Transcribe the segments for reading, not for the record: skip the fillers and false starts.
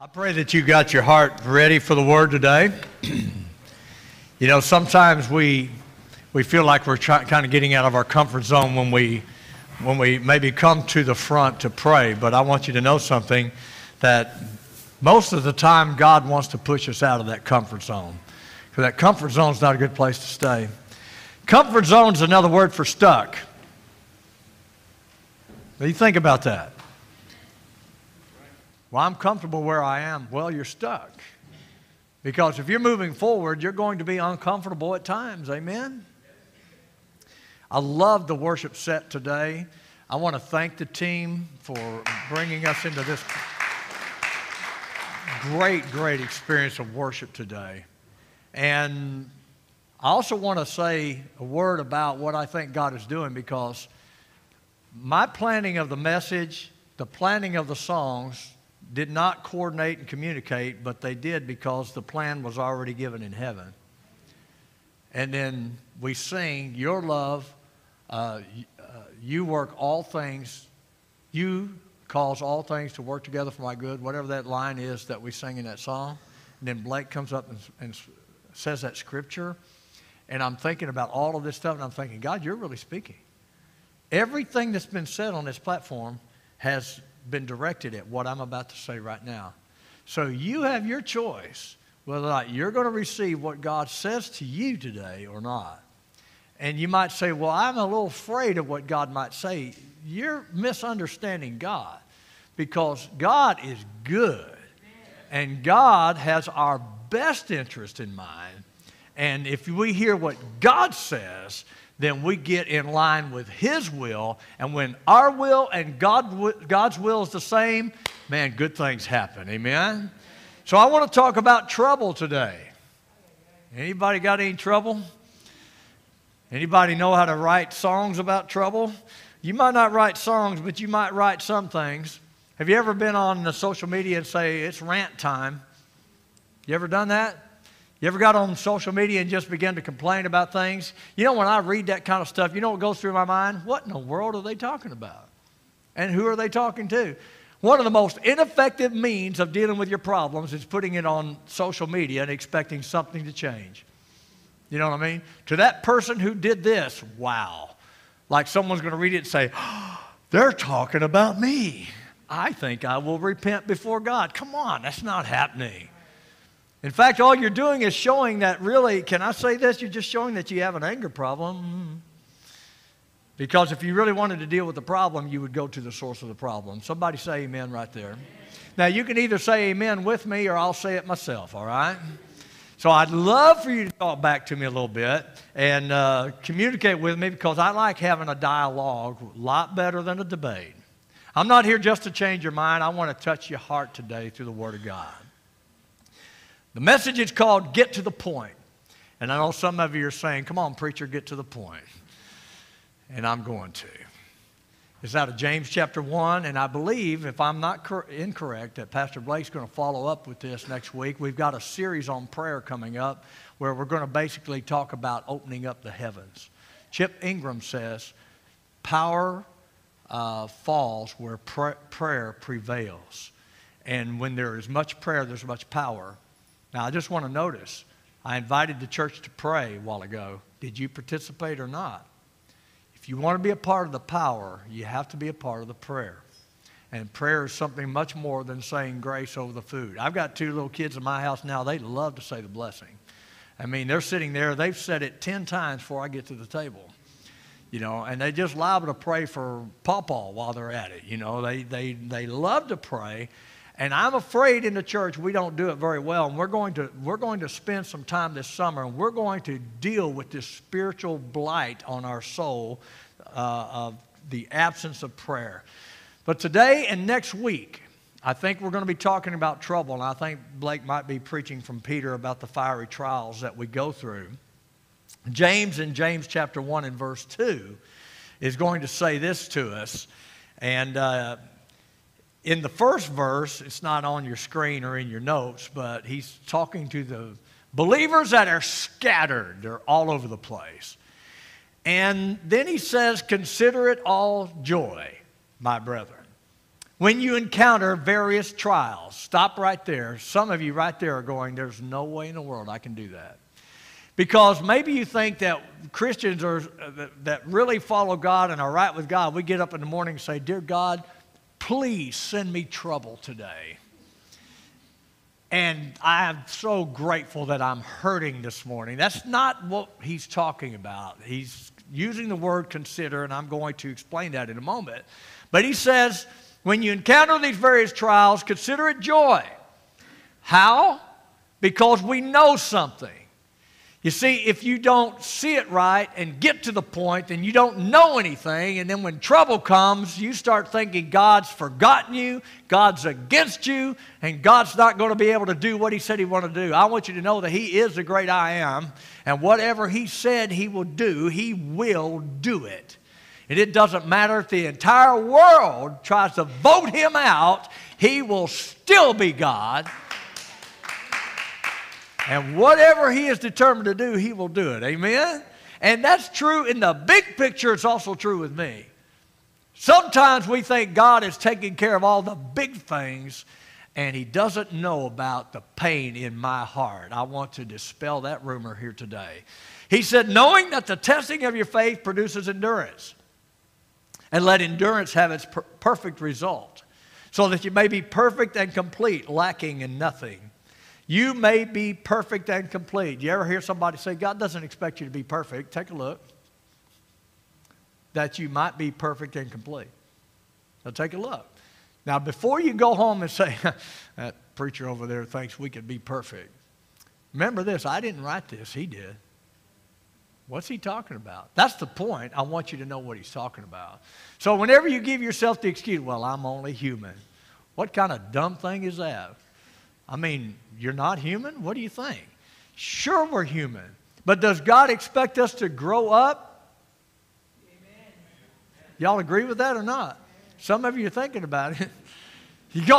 I pray that you got your heart ready for the Word today. You know, sometimes we feel like we're kind of getting out of our comfort zone when we maybe come to the front to pray. But I want you to know something, that most of the time God wants to push us out of that comfort zone. Because that comfort zone's not a good place to stay. Comfort zone's another word for stuck. Now you think about that. Well, I'm comfortable where I am. Well, you're stuck. Because if you're moving forward, you're going to be uncomfortable at times. Amen? I love the worship set today. I want to thank the team for bringing us into this great, great experience of worship today. And I also want to say a word about what I think God is doing, because my planning of the message, the planning of the songs, did not coordinate and communicate, but they did, because the plan was already given in heaven. And then we sing, your love, you work all things, you cause all things to work together for my good, whatever that line is that we sing in that song. And then Blake comes up and says that scripture. And I'm thinking about all of this stuff, and I'm thinking, God, you're really speaking. Everything that's been said on this platform has been directed at what I'm about to say right now. So you have your choice whether or not you're going to receive what God says to you today or not. And you might say, well, I'm a little afraid of what God might say. You're misunderstanding God, because God is good, and God has our best interest in mind. And if we hear what God says, then we get in line with His will. And when our will and God's will is the same, man, good things happen. Amen? So I want to talk about trouble today. Anybody got any trouble? Anybody know how to write songs about trouble? You might not write songs, but you might write some things. Have you ever been on the social media and say, it's rant time? You ever done that? You ever got on social media and just began to complain about things? You know, when I read that kind of stuff, you know what goes through my mind? What in the world are they talking about? And who are they talking to? One of the most ineffective means of dealing with your problems is putting it on social media and expecting something to change. You know what I mean? To that person who did this, wow. Like someone's going to read it and say, oh, they're talking about me. I think I will repent before God. Come on, that's not happening. In fact, all you're doing is showing that, really, can I say this? You're just showing that you have an anger problem. Because if you really wanted to deal with the problem, you would go to the source of the problem. Somebody say amen right there. Amen. Now, you can either say amen with me or I'll say it myself, all right? So I'd love for you to talk back to me a little bit and communicate with me, because I like having a dialogue a lot better than a debate. I'm not here just to change your mind. I want to touch your heart today through the Word of God. The message is called, Get to the Point. And I know some of you are saying, come on, preacher, get to the point. And I'm going to. It's out of James chapter 1, and I believe, if I'm not incorrect, that Pastor Blake's going to follow up with this next week. We've got a series on prayer coming up where we're going to basically talk about opening up the heavens. Chip Ingram says, power falls where prayer prevails. And when there is much prayer, there's much power. Now, I just want to notice, I invited the church to pray a while ago. Did you participate or not? If you want to be a part of the power, you have to be a part of the prayer. And prayer is something much more than saying grace over the food. I've got two little kids in my house now. They love to say the blessing. I mean, they're sitting there. They've said it 10 times before I get to the table. You know, and they just liable to pray for Pawpaw while they're at it. You know, they love to pray. And I'm afraid in the church we don't do it very well. And we're going to spend some time this summer, and we're going to deal with this spiritual blight on our soul of the absence of prayer. But today and next week, I think we're going to be talking about trouble. And I think Blake might be preaching from Peter about the fiery trials that we go through. James, in James chapter 1 and verse 2, is going to say this to us. And in the first verse, it's not on your screen or in your notes, but he's talking to the believers that are scattered. They're all over the place. And then he says, consider it all joy, my brethren, When you encounter various trials, stop right there. Some of you right there are going, there's no way in the world I can do that. Because maybe you think that Christians are, that really follow God and are right with God, we get up in the morning and say, dear God, please send me trouble today. And I am so grateful that I'm hurting this morning. That's not what he's talking about. He's using the word consider, and I'm going to explain that in a moment. But he says, when you encounter these various trials, consider it joy. How? Because we know something. You see, if you don't see it right and get to the point, then you don't know anything. And then when trouble comes, you start thinking God's forgotten you, God's against you, and God's not going to be able to do what he said he wanted to do. I want you to know that he is the great I am. And whatever he said he will do, he will do it. And it doesn't matter if the entire world tries to vote him out, he will still be God. And whatever he is determined to do, he will do it. Amen? And that's true in the big picture. It's also true with me. Sometimes we think God is taking care of all the big things, and he doesn't know about the pain in my heart. I want to dispel that rumor here today. He said, knowing that the testing of your faith produces endurance, and let endurance have its perfect result, so that you may be perfect and complete, lacking in nothing. You may be perfect and complete. You ever hear somebody say, God doesn't expect you to be perfect? Take a look. That you might be perfect and complete. So take a look. Now, before you go home and say, that preacher over there thinks we could be perfect. Remember this, I didn't write this, he did. What's he talking about? That's the point. I want you to know what he's talking about. So whenever you give yourself the excuse, well, I'm only human. What kind of dumb thing is that? I mean, you're not human? What do you think? Sure, we're human. But does God expect us to grow up? Y'all agree with that or not? Some of you are thinking about it.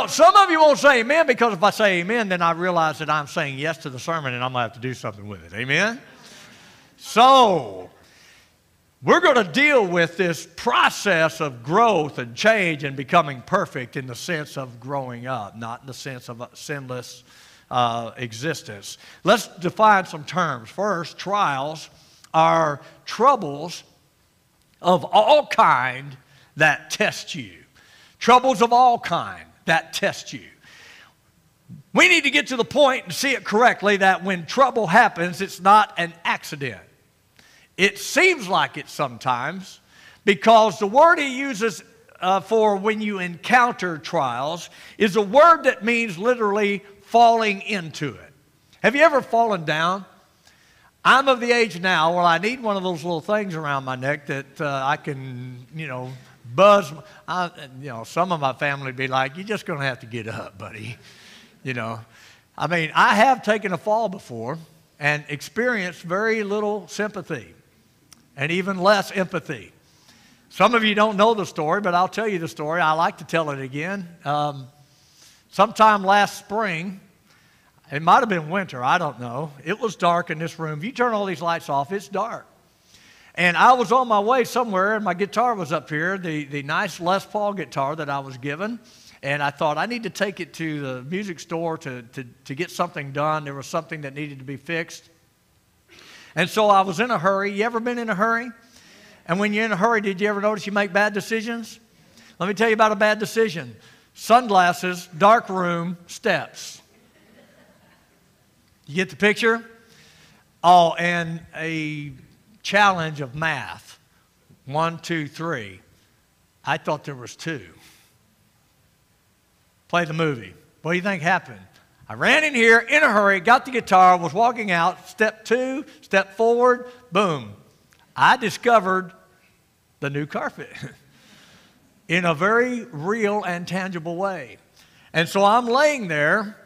Some of you won't say amen, because if I say amen, then I realize that I'm saying yes to the sermon and I'm going to have to do something with it. Amen? So, we're going to deal with this process of growth and change and becoming perfect in the sense of growing up, not in the sense of a sinless existence. Let's define some terms. First, trials are troubles of all kind that test you. Troubles of all kind that test you. We need to get to the point and see it correctly that when trouble happens, it's not an accident. It seems like it sometimes, because the word he uses for when you encounter trials is a word that means literally falling into it. Have you ever fallen down? I'm of the age now where I need one of those little things around my neck that I can, buzz. Some of my family would be like, you're just going to have to get up, buddy. I mean, I have taken a fall before and experienced very little sympathy. And even less empathy. Some of you don't know the story, but I'll tell you the story. I like to tell it again. Sometime last spring, it might have been winter, I don't know. It was dark in this room. If you turn all these lights off, it's dark. And I was on my way somewhere, and my guitar was up here, the nice Les Paul guitar that I was given. And I thought, I need to take it to the music store to get something done. There was something that needed to be fixed. And so I was in a hurry. You ever been in a hurry? And when you're in a hurry, did you ever notice you make bad decisions? Let me tell you about a bad decision. Sunglasses, dark room, steps. You get the picture? Oh, and a challenge of math. 1, 2, 3. I thought there was 2. Play the movie. What do you think happened? I ran in here in a hurry, got the guitar, was walking out, step 2, step forward, boom. I discovered the new carpet in a very real and tangible way. And so I'm laying there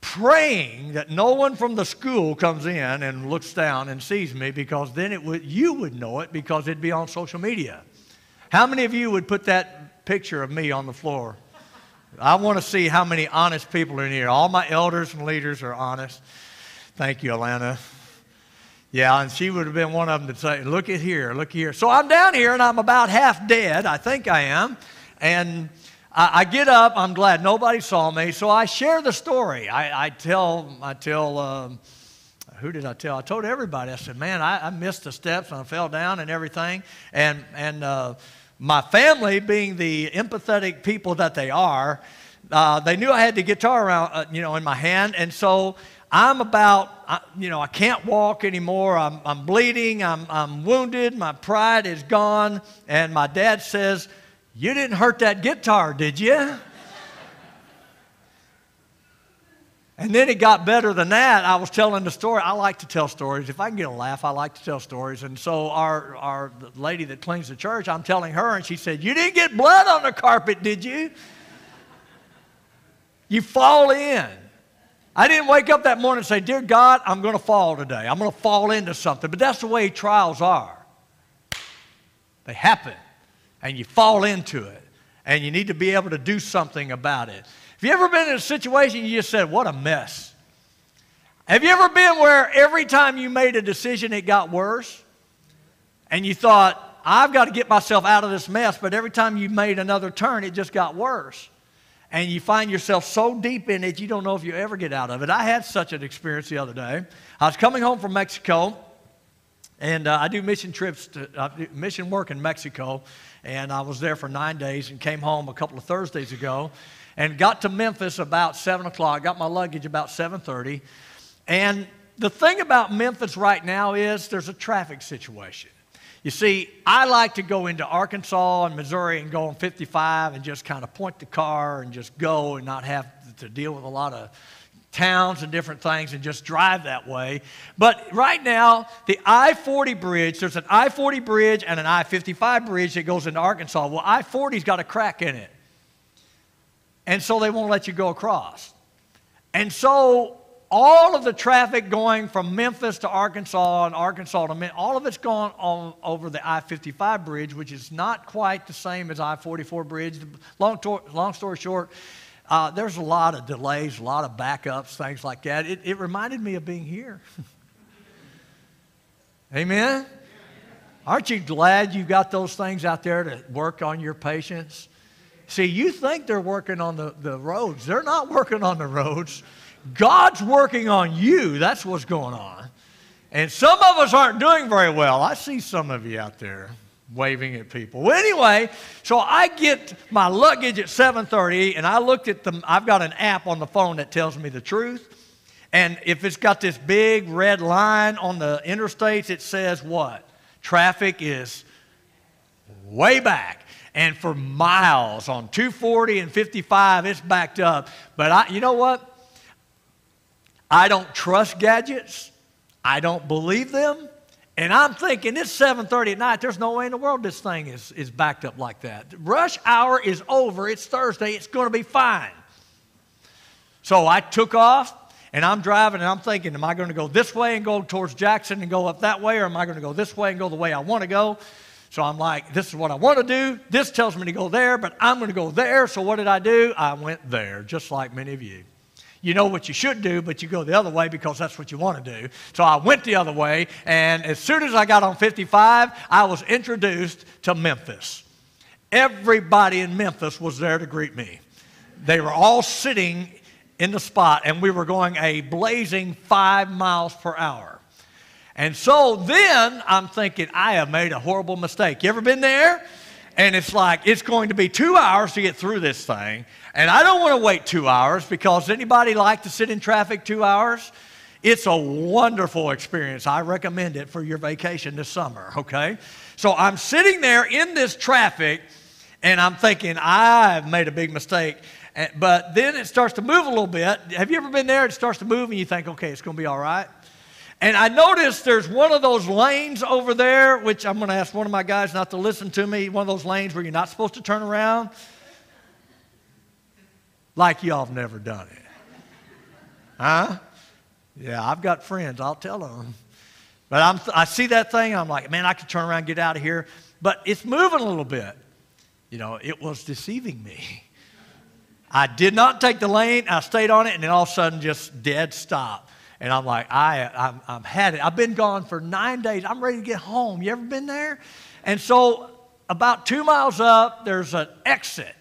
praying that no one from the school comes in and looks down and sees me, because then you would know it, because it'd be on social media. How many of you would put that picture of me on the floor? I want to see how many honest people are in here. All my elders and leaders are honest. Thank you, Alana. Yeah, and she would have been one of them to say, look at here, look here. So I'm down here, and I'm about half dead. I think I am. And I get up. I'm glad nobody saw me. So I share the story. I tell who did I tell? I told everybody. I said, man, I missed the steps and I fell down and everything. And my family, being the empathetic people that they are, they knew I had the guitar around, in my hand. And so I'm about, I can't walk anymore. I'm bleeding. I'm wounded. My pride is gone. And my dad says, "You didn't hurt that guitar, did you?" And then it got better than that. I was telling the story. I like to tell stories. If I can get a laugh, I like to tell stories. And so our lady that cleans the church, I'm telling her, and she said, "You didn't get blood on the carpet, did you? You fall in." I didn't wake up that morning and say, "Dear God, I'm going to fall today. I'm going to fall into something." But that's the way trials are. They happen, and you fall into it, and you need to be able to do something about it. Have you ever been in a situation you just said, "What a mess"? Have you ever been where every time you made a decision it got worse? And you thought, "I've got to get myself out of this mess," but every time you made another turn it just got worse. And you find yourself so deep in it you don't know if you ever get out of it. I had such an experience the other day. I was coming home from Mexico. And I do mission trips, mission work in Mexico, and I was there for 9 days and came home a couple of Thursdays ago and got to Memphis about 7 o'clock, got my luggage about 7:30. And the thing about Memphis right now is there's a traffic situation. You see, I like to go into Arkansas and Missouri and go on 55 and just kind of point the car and just go and not have to deal with a lot of towns and different things and just drive that way. But right now, the I-40 bridge, there's an I-40 bridge and an I-55 bridge that goes into Arkansas. Well, I-40's got a crack in it. And so they won't let you go across. And so all of the traffic going from Memphis to Arkansas and Arkansas to Memphis, all of it's gone on over the I-55 bridge, which is not quite the same as I-44 bridge. Long story short, there's a lot of delays, a lot of backups, things like that. It reminded me of being here. Amen? Aren't you glad you've got those things out there to work on your patience? See, you think they're working on the roads. They're not working on the roads. God's working on you. That's what's going on. And some of us aren't doing very well. I see some of you out there waving at people. Well, anyway, so I get my luggage at 7:30, and I looked at them. I've got an app on the phone that tells me the truth. And if it's got this big red line on the interstates, it says what? Traffic is way back. And for miles on 240 and 55, it's backed up. But you know what? I don't trust gadgets. I don't believe them. And I'm thinking, it's 7:30 at night. There's no way in the world this thing is backed up like that. Rush hour is over. It's Thursday. It's going to be fine. So I took off, and I'm driving, and I'm thinking, am I going to go this way and go towards Jackson and go up that way, or am I going to go this way and go the way I want to go? So I'm like, this is what I want to do. This tells me to go there, but I'm going to go there. So what did I do? I went there, just like many of you. You know what you should do, but you go the other way because that's what you want to do. So I went the other way, and as soon as I got on 55, I was introduced to Memphis. Everybody in Memphis was there to greet me. They were all sitting in the spot, and we were going a blazing 5 miles per hour. And so then I'm thinking, I have made a horrible mistake. You ever been there? And it's like, it's going to be 2 hours to get through this thing. And I don't want to wait 2 hours because anybody like to sit in traffic 2 hours? It's a wonderful experience. I recommend it for your vacation this summer, okay? So I'm sitting there in this traffic, and I'm thinking, I've made a big mistake. But then it starts to move a little bit. Have you ever been there? It starts to move, and you think, okay, it's going to be all right. And I noticed there's one of those lanes over there, which I'm going to ask one of my guys not to listen to me, one of those lanes where you're not supposed to turn around. Like y'all have never done it. Huh? Yeah, I've got friends. I'll tell them. But I see that thing, and I'm like, man, I could turn around and get out of here. But it's moving a little bit. It was deceiving me. I did not take the lane. I stayed on it, and then all of a sudden just dead stop. And I'm like, I've had it. I've been gone for 9 days. I'm ready to get home. You ever been there? And so about 2 miles up, there's an exit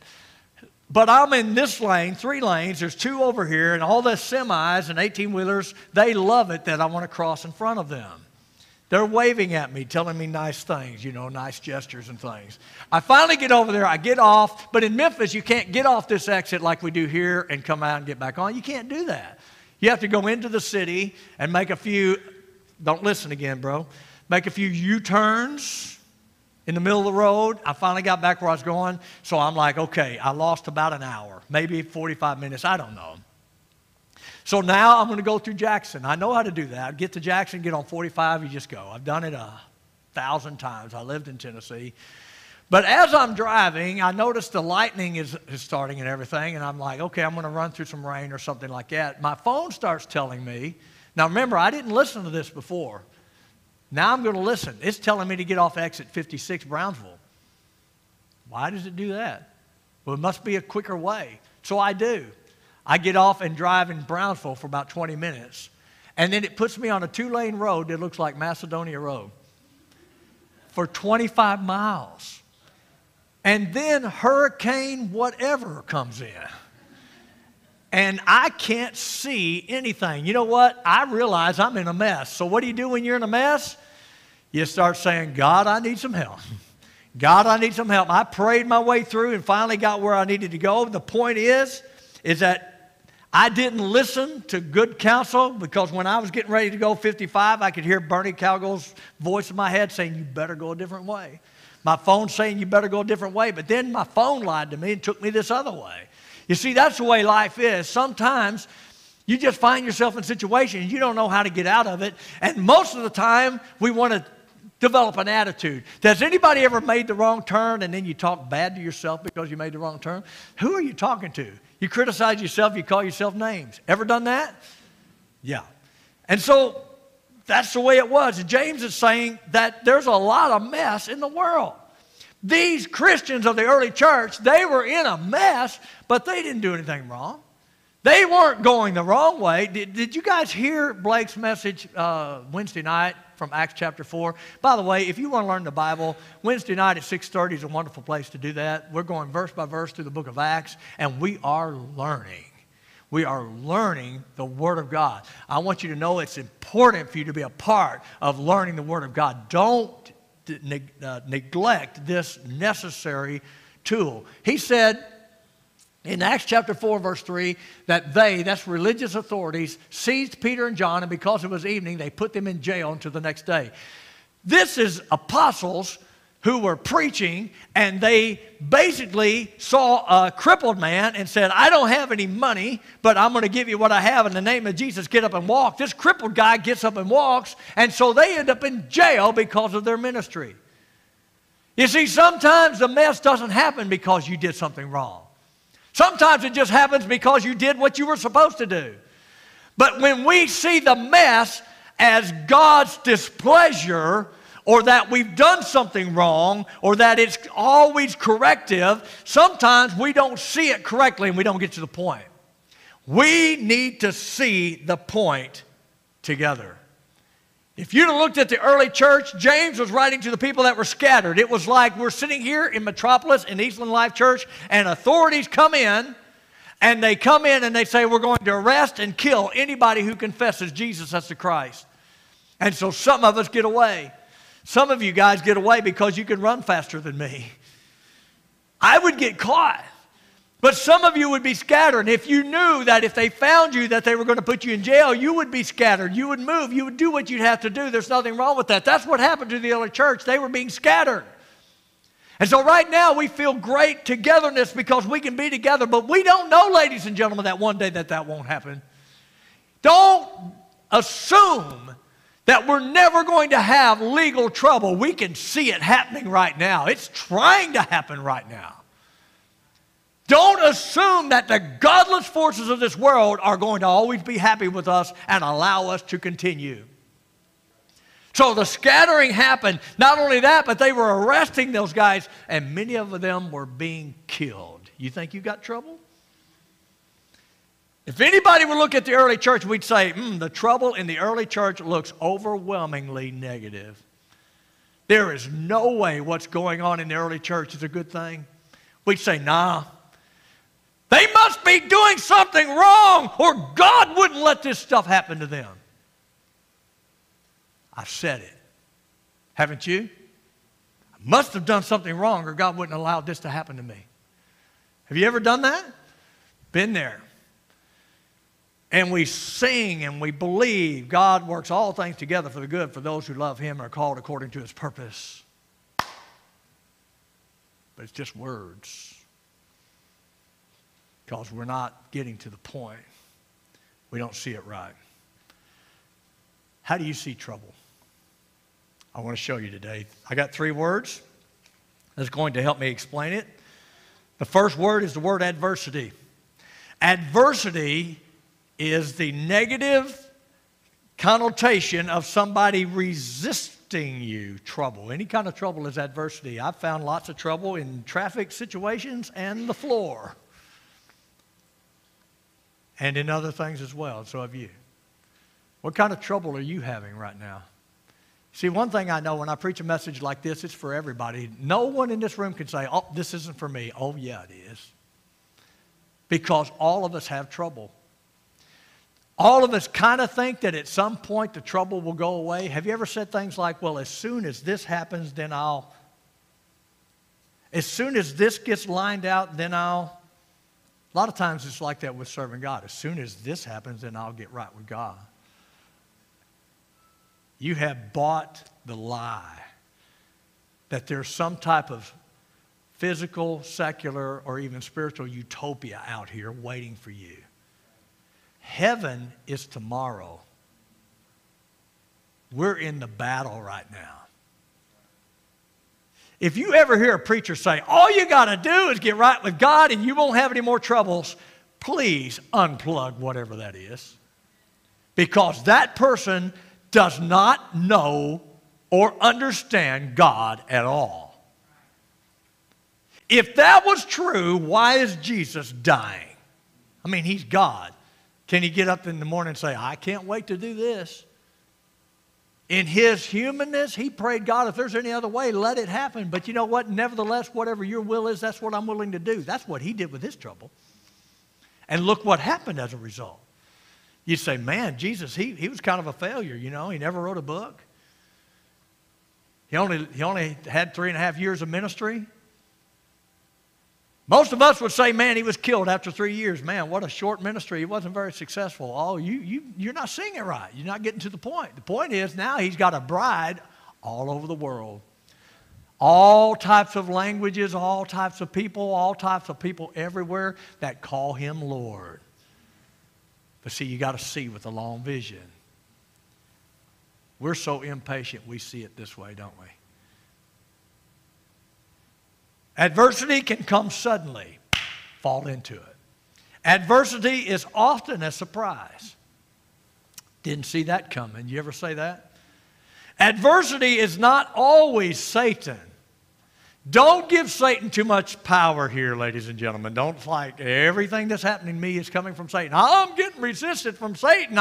But I'm in this lane, 3 lanes, there's 2 over here, and all the semis and 18-wheelers, they love it that I want to cross in front of them. They're waving at me, telling me nice things, you know, nice gestures and things. I finally get over there, I get off, but in Memphis, you can't get off this exit like we do here and come out and get back on. You can't do that. You have to go into the city and make a few, don't listen again, bro, make a few U-turns in the middle of the road. I finally got back where I was going, so I'm like, okay, I lost about an hour, maybe 45 minutes, I don't know. So now I'm going to go through Jackson. I know how to do that. Get to Jackson, get on 45, you just go. I've done it 1,000 times. I lived in Tennessee. But as I'm driving, I notice the lightning is starting and everything, and I'm like, okay, I'm going to run through some rain or something like that. My phone starts telling me. Now remember, I didn't listen to this before. Now I'm going to listen. It's telling me to get off exit 56 Brownsville. Why does it do that? Well, it must be a quicker way. So I do. I get off and drive in Brownsville for about 20 minutes. And then it puts me on a 2-lane road that looks like Macedonia Road for 25 miles. And then hurricane whatever comes in. And I can't see anything. You know what? I realize I'm in a mess. So what do you do when you're in a mess? You start saying, God, I need some help. God, I need some help. I prayed my way through and finally got where I needed to go. The point is that I didn't listen to good counsel, because when I was getting ready to go 55, I could hear Bernie Cowgill's voice in my head saying, you better go a different way. My phone saying, you better go a different way. But then my phone lied to me and took me this other way. You see, that's the way life is. Sometimes you just find yourself in situations and you don't know how to get out of it. And most of the time, we want to develop an attitude. Has anybody ever made the wrong turn and then you talk bad to yourself because you made the wrong turn? Who are you talking to? You criticize yourself, you call yourself names. Ever done that? Yeah. And so that's the way it was. James is saying that there's a lot of mess in the world. These Christians of the early church, they were in a mess, but they didn't do anything wrong. They weren't going the wrong way. Did you guys hear Blake's message Wednesday night from Acts chapter 4? By the way, if you want to learn the Bible, Wednesday night at 6:30 is a wonderful place to do that. We're going verse by verse through the book of Acts, and we are learning. We are learning the Word of God. I want you to know it's important for you to be a part of learning the Word of God. Don't neglect this necessary tool. He said in Acts chapter 4 verse 3 that they, that's religious authorities, seized Peter and John, and because it was evening they put them in jail until the next day. This is apostles who were preaching, and they basically saw a crippled man and said, I don't have any money, but I'm going to give you what I have in the name of Jesus. Get up and walk. This crippled guy gets up and walks, and so they end up in jail because of their ministry. You see, sometimes the mess doesn't happen because you did something wrong. Sometimes it just happens because you did what you were supposed to do. But when we see the mess as God's displeasure, or that we've done something wrong, or that it's always corrective, sometimes we don't see it correctly and we don't get to the point. We need to see the point together. If you'd have looked at the early church, James was writing to the people that were scattered. It was like we're sitting here in Metropolis, in Eastland Life Church, and authorities come in, and they come in and they say, we're going to arrest and kill anybody who confesses Jesus as the Christ. And so some of us get away. Some of you guys get away because you can run faster than me. I would get caught. But some of you would be scattered. If you knew that if they found you that they were going to put you in jail, you would be scattered. You would move. You would do what you'd have to do. There's nothing wrong with that. That's what happened to the early church. They were being scattered. And so right now we feel great togetherness because we can be together. But we don't know, ladies and gentlemen, that one day that won't happen. Don't assume that we're never going to have legal trouble. We can see it happening right now. It's trying to happen right now. Don't assume that the godless forces of this world are going to always be happy with us and allow us to continue. So the scattering happened. Not only that, but they were arresting those guys, and many of them were being killed. You think you got trouble? If anybody would look at the early church, we'd say, the trouble in the early church looks overwhelmingly negative. There is no way what's going on in the early church is a good thing. We'd say, nah, They must be doing something wrong, or God wouldn't let this stuff happen to them. I've said it. Haven't you? I must have done something wrong, or God wouldn't allow this to happen to me. Have you ever done that? Been there. And we sing and we believe God works all things together for the good for those who love Him and are called according to His purpose. But it's just words. Because we're not getting to the point. We don't see it right. How do you see trouble? I want to show you today. I got three words that's going to help me explain it. The first word is the word adversity. Adversity is the negative connotation of somebody resisting you. Trouble. Any kind of trouble is adversity. I've found lots of trouble in traffic situations and the floor. And in other things as well. So have you. What kind of trouble are you having right now? See, one thing I know when I preach a message like this, it's for everybody. No one in this room can say, oh, this isn't for me. Oh, yeah, it is. Because all of us have trouble. All of us kind of think that at some point the trouble will go away. Have you ever said things like, well, as soon as this happens, then I'll... As soon as this gets lined out, then I'll... A lot of times it's like that with serving God. As soon as this happens, then I'll get right with God. You have bought the lie that there's some type of physical, secular, or even spiritual utopia out here waiting for you. Heaven is tomorrow. We're in the battle right now. If you ever hear a preacher say, all you got to do is get right with God and you won't have any more troubles, please unplug whatever that is. Because that person does not know or understand God at all. If that was true, why is Jesus dying? I mean, He's God. Can He get up in the morning and say, I can't wait to do this? In His humanness, He prayed, God, if there's any other way, let it happen. But you know what? Nevertheless, whatever your will is, that's what I'm willing to do. That's what He did with His trouble. And look what happened as a result. You say, man, Jesus, he was kind of a failure, you know. He never wrote a book. He only had 3.5 years of ministry. Most of us would say, man, he was killed after 3 years. Man, what a short ministry. He wasn't very successful. Oh, you're not seeing it right. You're not getting to the point. The point is now he's got a bride all over the world. All types of languages, all types of people everywhere that call him Lord. But see, you got to see with a long vision. We're so impatient we see it this way, don't we? Adversity can come suddenly. Fall into it. Adversity is often a surprise. Didn't see that coming. You ever say that? Adversity is not always Satan. Don't give Satan too much power here, ladies and gentlemen. Don't like everything that's happening to me is coming from Satan. I'm getting resisted from Satan.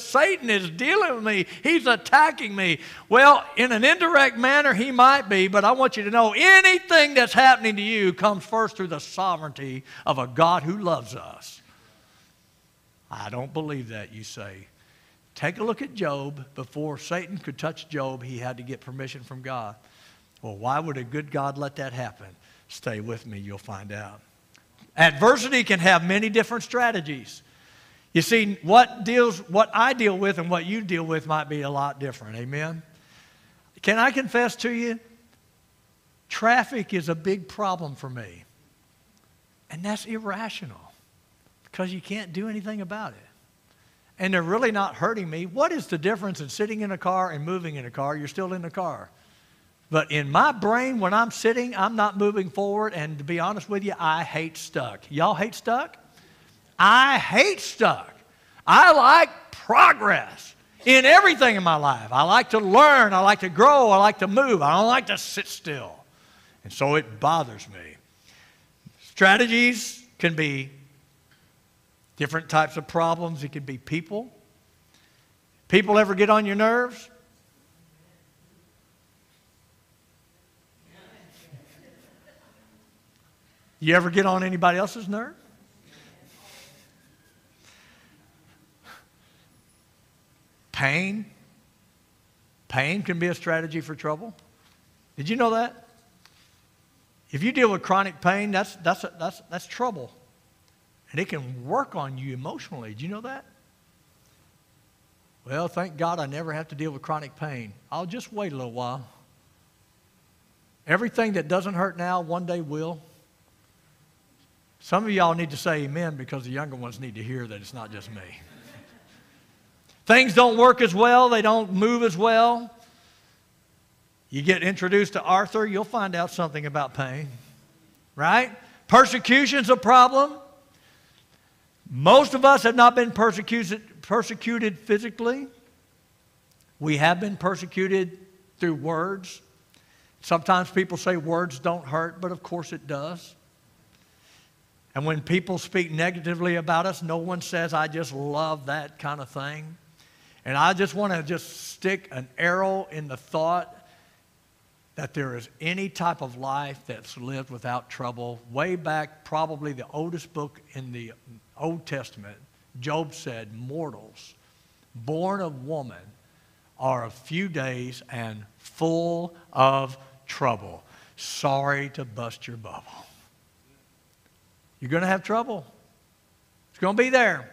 Satan is dealing with me. He's attacking me. Well, in an indirect manner, he might be, but I want you to know anything that's happening to you comes first through the sovereignty of a God who loves us. I don't believe that, you say. Take a look at Job. Before Satan could touch Job, he had to get permission from God. Well, why would a good God let that happen? Stay with me, you'll find out. Adversity can have many different strategies. You see, what I deal with and what you deal with might be a lot different, amen? Can I confess to you? Traffic is a big problem for me. And that's irrational because you can't do anything about it. And they're really not hurting me. What is the difference in sitting in a car and moving in a car? You're still in the car. But in my brain, when I'm sitting, I'm not moving forward. And to be honest with you, I hate stuck. Y'all hate stuck? I hate stuck. I like progress in everything in my life. I like to learn. I like to grow. I like to move. I don't like to sit still. And so it bothers me. Strategies can be different types of problems. It can be people. People ever get on your nerves? You ever get on anybody else's nerve? Pain. Pain can be a strategy for trouble. Did you know that? If you deal with chronic pain, that's trouble. And it can work on you emotionally. Did you know that? Well, thank God I never have to deal with chronic pain. I'll just wait a little while. Everything that doesn't hurt now, one day will. Some of y'all need to say amen because the younger ones need to hear that it's not just me. Things don't work as well. They don't move as well. You get introduced to Arthur, you'll find out something about pain, right? Persecution's a problem. Most of us have not been persecuted physically. We have been persecuted through words. Sometimes people say words don't hurt, but of course it does. And when people speak negatively about us, no one says, I just love that kind of thing. And I just want to just stick an arrow in the thought that there is any type of life that's lived without trouble. Way back, probably the oldest book in the Old Testament, Job said, mortals born of woman are a few days and full of trouble. Sorry to bust your bubble. You're going to have trouble. It's going to be there.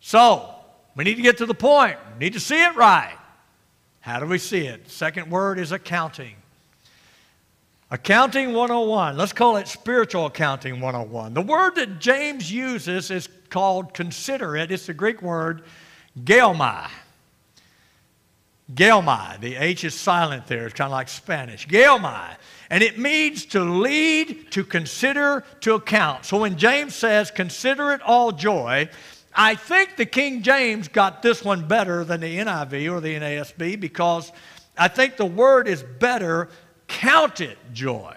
So, we need to get to the point. We need to see it right. How do we see it? Second word is accounting. Accounting 101. Let's call it spiritual accounting 101. The word that James uses is called considerate. It's the Greek word geomai. Geomai. The H is silent there. It's kind of like Spanish. Geomai. And it means to lead, to consider, to account. So when James says, consider it all joy, I think the King James got this one better than the NIV or the NASB because I think the word is better. Count it joy.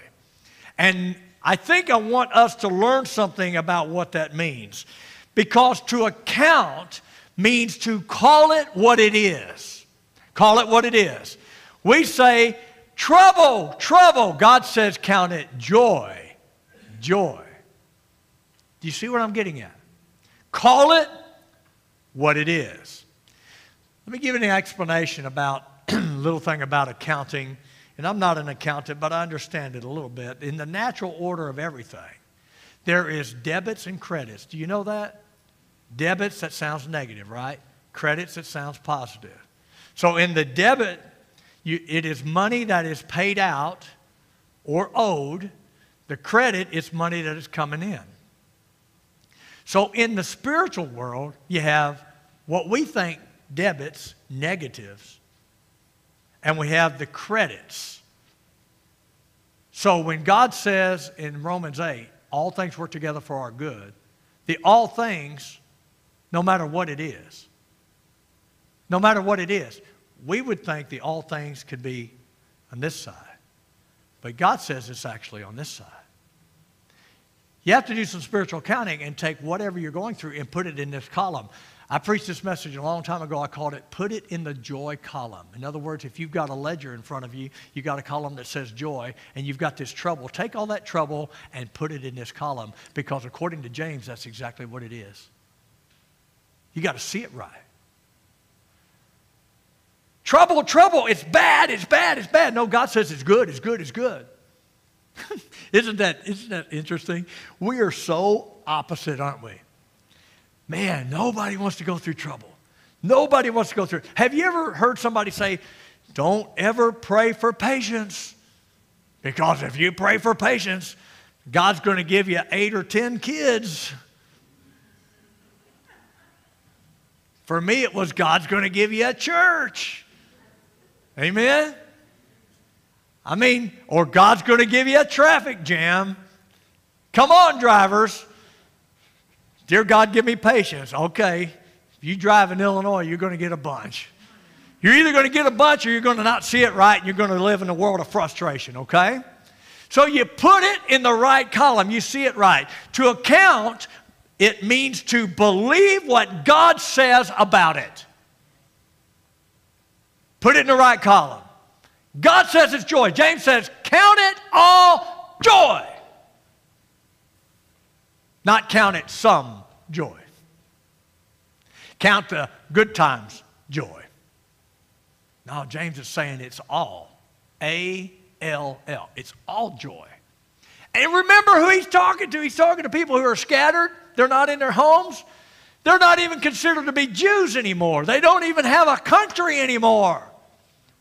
And I think I want us to learn something about what that means. Because to account means to call it what it is. Call it what it is. We say, trouble, trouble. God says, count it joy, joy. Do you see what I'm getting at? Call it what it is. Let me give you an explanation about a little thing about accounting. And I'm not an accountant, but I understand it a little bit. In the natural order of everything, there is debits and credits. Do you know that? Debits, that sounds negative, right? Credits, that sounds positive. So in the debit, it is money that is paid out or owed. The credit is money that is coming in. So in the spiritual world, you have what we think debits, negatives, and we have the credits. So when God says in Romans 8, all things work together for our good, the all things, no matter what it is, no matter what it is, we would think the all things could be on this side. But God says it's actually on this side. You have to do some spiritual accounting and take whatever you're going through and put it in this column. I preached this message a long time ago. I called it, put it in the joy column. In other words, if you've got a ledger in front of you, you've got a column that says joy, and you've got this trouble, take all that trouble and put it in this column because according to James, that's exactly what it is. You've got to see it right. Trouble, trouble, it's bad, it's bad, it's bad. No, God says it's good, it's good, it's good. Isn't that interesting? We are so opposite, aren't we? Man, nobody wants to go through trouble. Nobody wants to go through. Have you ever heard somebody say, don't ever pray for patience? Because if you pray for patience, God's going to give you 8 or 10 kids. For me, it was God's going to give you a church. Amen? I mean, or God's going to give you a traffic jam. Come on, drivers. Dear God, give me patience. Okay, if you drive in Illinois, you're going to get a bunch. You're either going to get a bunch or you're going to not see it right and you're going to live in a world of frustration, okay? So you put it in the right column. You see it right. To account, it means to believe what God says about it. Put it in the right column. God says it's joy. James says, count it all joy. Not count it some joy. Count the good times joy. No, James is saying it's all. A-L-L. It's all joy. And remember who he's talking to. He's talking to people who are scattered. They're not in their homes. They're not even considered to be Jews anymore. They don't even have a country anymore.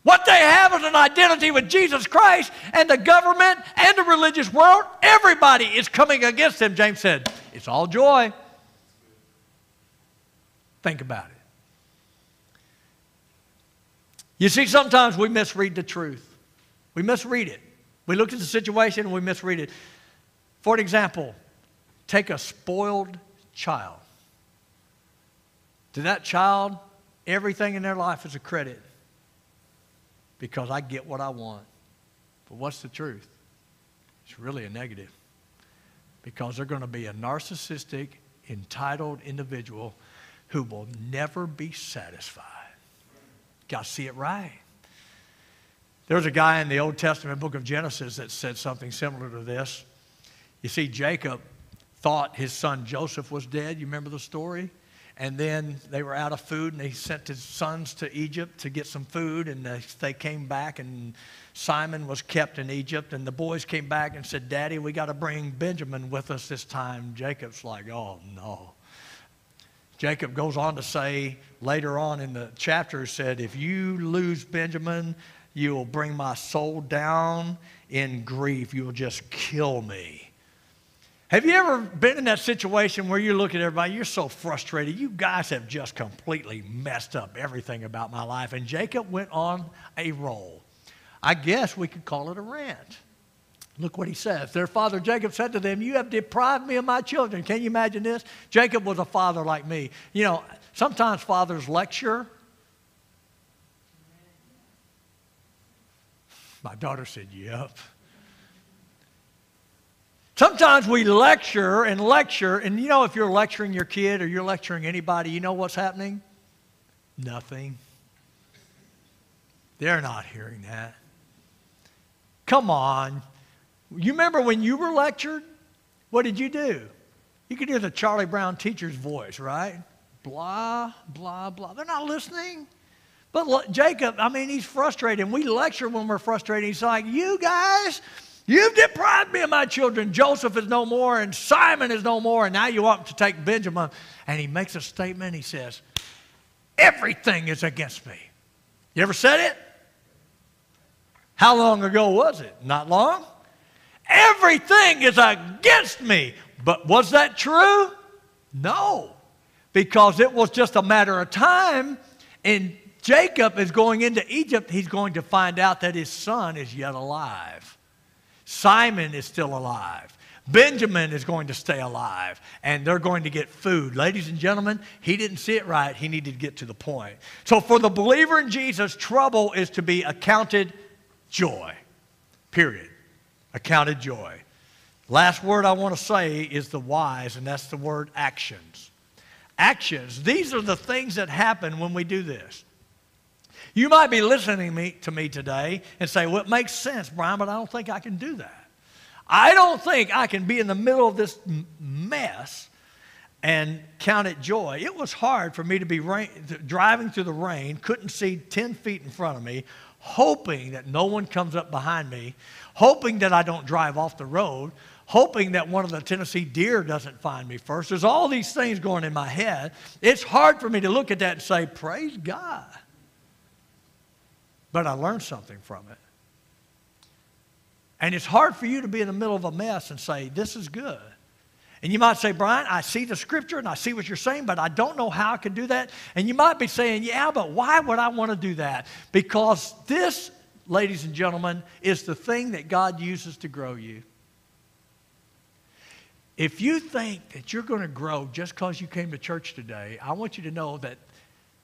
What they have is an identity with Jesus Christ, and the government and the religious world, everybody is coming against them. James said, it's all joy. Think about it. You see, sometimes we misread the truth. We misread it. We look at the situation and we misread it. For example, take a spoiled child. To that child, everything in their life is a credit because I get what I want. But what's the truth? It's really a negative because they're going to be a narcissistic, entitled individual who will never be satisfied. Got to see it right. There's a guy in the Old Testament book of Genesis that said something similar to this. You see, Jacob thought his son Joseph was dead. You remember the story? And then they were out of food, and he sent his sons to Egypt to get some food, and they came back, and Simon was kept in Egypt, and the boys came back and said, Daddy, we got to bring Benjamin with us this time. Jacob's like, oh, no. Jacob goes on to say later on in the chapter, said, if you lose Benjamin, you will bring my soul down in grief. You will just kill me. Have you ever been in that situation where you look at everybody, you're so frustrated, you guys have just completely messed up everything about my life. And Jacob went on a roll. I guess we could call it a rant. Look what he says. Their father Jacob said to them, you have deprived me of my children. Can you imagine this? Jacob was a father like me. You know, sometimes fathers lecture. My daughter said, yep. Sometimes we lecture, and you know if you're lecturing your kid or you're lecturing anybody, you know what's happening? Nothing. They're not hearing that. Come on. You remember when you were lectured? What did you do? You could hear the Charlie Brown teacher's voice, right? Blah, blah, blah. They're not listening. But Jacob, I mean, he's frustrated, and we lecture when we're frustrated. He's like, you guys, you've deprived me of my children. Joseph is no more, and Simon is no more, and now you want to take Benjamin. And he makes a statement. He says, everything is against me. You ever said it? How long ago was it? Not long. Everything is against me. But was that true? No, because it was just a matter of time. And Jacob is going into Egypt. He's going to find out that his son is yet alive. Simon is still alive. Benjamin is going to stay alive, and they're going to get food. Ladies and gentlemen, he didn't see it right. He needed to get to the point. So for the believer in Jesus, trouble is to be accounted joy, period. Accounted joy. Last word I want to say is the wise, and that's the word actions. Actions, these are the things that happen when we do this. You might be listening to me today and say, well, it makes sense, Brian, but I don't think I can do that. I don't think I can be in the middle of this mess and count it joy. It was hard for me to be driving through the rain, couldn't see 10 feet in front of me, hoping that no one comes up behind me, hoping that I don't drive off the road, hoping that one of the Tennessee deer doesn't find me first. There's all these things going in my head. It's hard for me to look at that and say, praise God. But I learned something from it. And it's hard for you to be in the middle of a mess and say, this is good. And you might say, Brian, I see the scripture and I see what you're saying, but I don't know how I could do that. And you might be saying, yeah, but why would I want to do that? Because this, ladies and gentlemen, is the thing that God uses to grow you. If you think that you're going to grow just because you came to church today, I want you to know that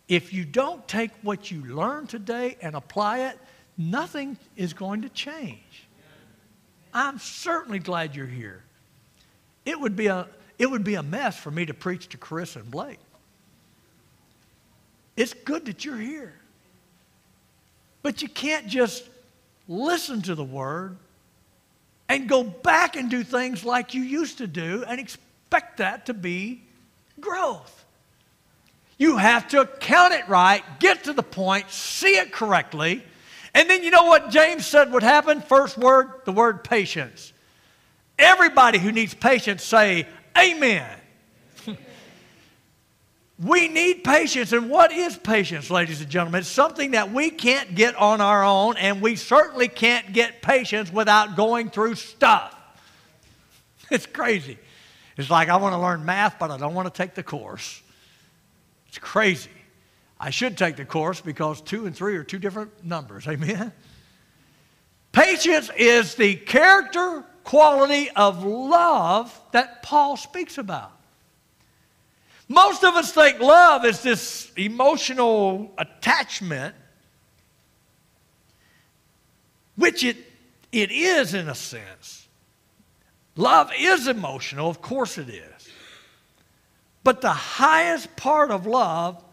if you don't take what you learn today and apply it, nothing is going to change. I'm certainly glad you're here. It would be a mess for me to preach to Chris and Blake. It's good that you're here. But you can't just listen to the word and go back and do things like you used to do and expect that to be growth. You have to count it right, get to the point, see it correctly. And then you know what James said would happen? First word, the word patience. Everybody who needs patience say, amen. We need patience. And what is patience, ladies and gentlemen? It's something that we can't get on our own, and we certainly can't get patience without going through stuff. It's crazy. It's like I want to learn math, but I don't want to take the course. It's crazy. I should take the course because 2 and 3 are two different numbers. Amen? Patience is the character quality of love that Paul speaks about. Most of us think love is this emotional attachment, which it is in a sense. Love is emotional, of course it is. But the highest part of love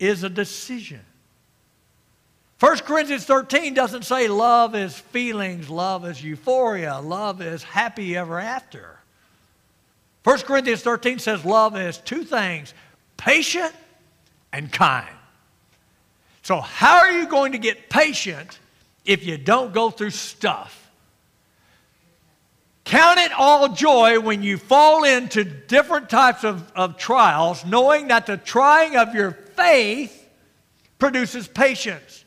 is a decision. 1 Corinthians 13 doesn't say love is feelings, love is euphoria, love is happy ever after. 1 Corinthians 13 says love is two things, patient and kind. So how are you going to get patient if you don't go through stuff? Count it all joy when you fall into different types of trials, knowing that the trying of your faith produces patience.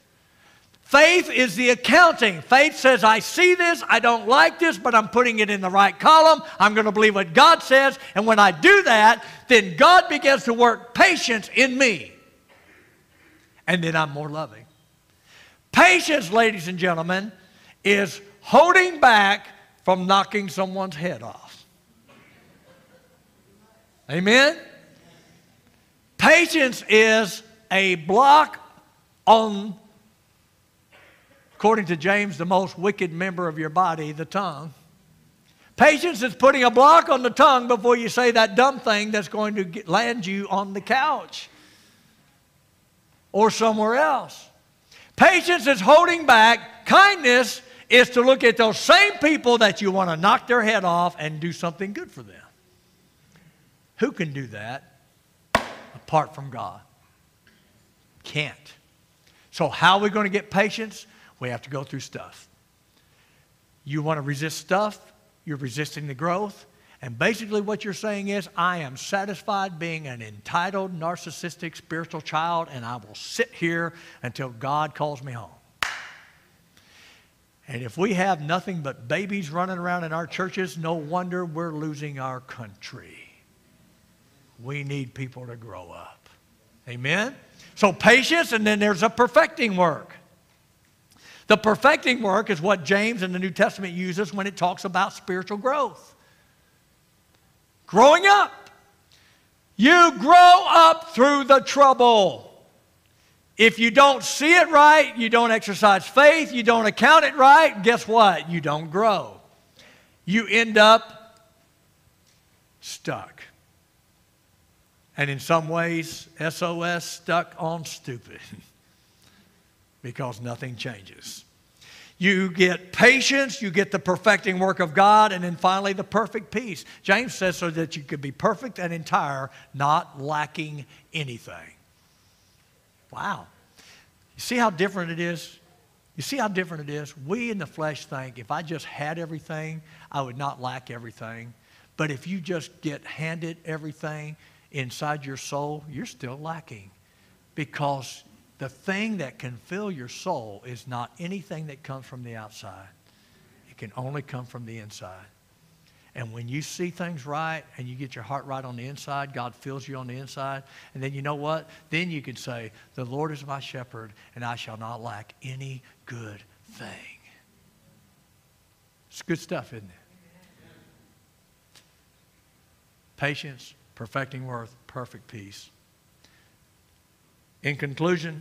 Faith is the accounting. Faith says, I see this, I don't like this, but I'm putting it in the right column. I'm going to believe what God says. And when I do that, then God begins to work patience in me. And then I'm more loving. Patience, ladies and gentlemen, is holding back from knocking someone's head off. Amen? Patience is a block on, according to James, the most wicked member of your body, the tongue. Patience is putting a block on the tongue before you say that dumb thing that's going to land you on the couch or somewhere else. Patience is holding back. Kindness is to look at those same people that you want to knock their head off and do something good for them. Who can do that? Apart from God. Can't. So how are we going to get patience? We have to go through stuff. You want to resist stuff, you're resisting the growth, and basically what you're saying is, I am satisfied being an entitled, narcissistic, spiritual child, and I will sit here until God calls me home. And if we have nothing but babies running around in our churches, no wonder we're losing our country. We need people to grow up. Amen? So patience, and then there's a perfecting work. The perfecting work is what James in the New Testament uses when it talks about spiritual growth. Growing up. You grow up through the trouble. If you don't see it right, you don't exercise faith, you don't account it right, guess what? You don't grow. You end up stuck. And in some ways, SOS, stuck on stupid, because nothing changes. You get patience, you get the perfecting work of God, and then finally the perfect peace. James says so that you could be perfect and entire, not lacking anything. Wow. You see how different it is? You see how different it is? We in the flesh think, if I just had everything, I would not lack everything. But if you just get handed everything, inside your soul, you're still lacking, because the thing that can fill your soul is not anything that comes from the outside. It can only come from the inside. And when you see things right and you get your heart right on the inside, God fills you on the inside. And then you know what? Then you can say, the Lord is my shepherd and I shall not lack any good thing. It's good stuff, isn't it? Patience. Perfecting worth, perfect peace. In conclusion,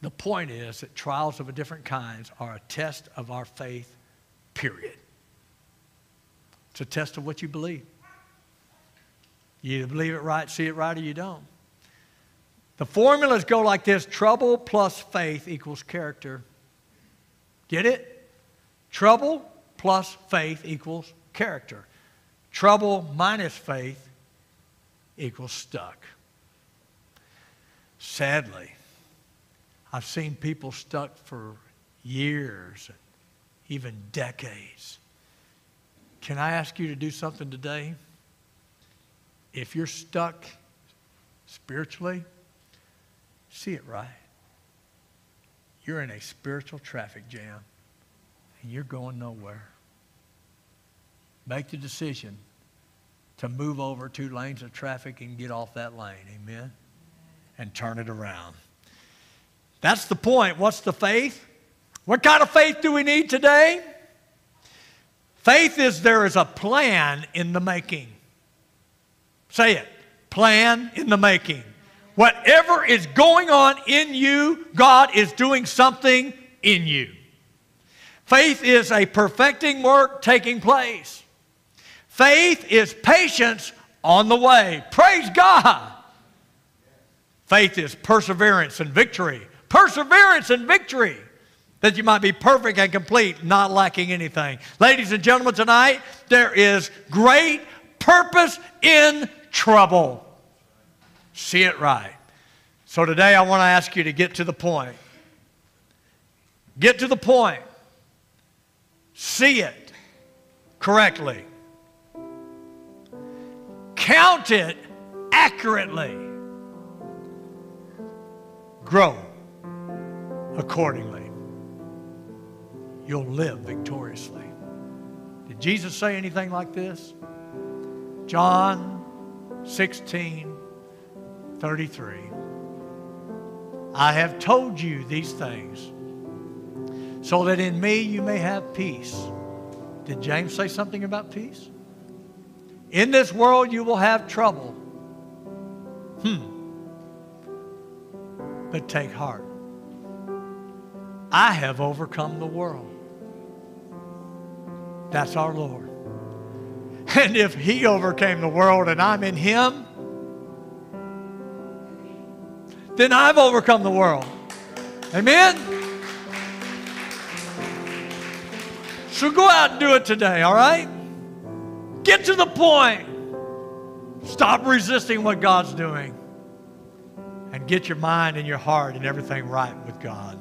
the point is that trials of a different kinds are a test of our faith, period. It's a test of what you believe. You either believe it right, see it right, or you don't. The formulas go like this: trouble plus faith equals character. Get it? Trouble plus faith equals character. Trouble minus faith equals stuck. Sadly, I've seen people stuck for years, even decades. Can I ask you to do something today? If you're stuck spiritually, see it right. You're in a spiritual traffic jam, and you're going nowhere. Make the decision to move over 2 lanes of traffic and get off that lane, amen? And turn it around. That's the point. What's the faith? What kind of faith do we need today? Faith is there is a plan in the making. Say it. Plan in the making. Whatever is going on in you, God is doing something in you. Faith is a perfecting work taking place. Faith is patience on the way. Praise God. Faith is perseverance and victory. Perseverance and victory. That you might be perfect and complete, not lacking anything. Ladies and gentlemen, tonight, there is great purpose in trouble. See it right. So today, I want to ask you to get to the point. Get to the point. See it correctly. Count it accurately. Grow accordingly. You'll live victoriously. Did Jesus say anything like this? John 16:33. I have told you these things so that in me you may have peace. Did James say something about peace? In this world you will have trouble. But take heart. I have overcome the world. That's our Lord. And if He overcame the world and I'm in Him, then I've overcome the world. Amen? So go out and do it today, all right? Get to the point. Stop resisting what God's doing. And get your mind and your heart and everything right with God.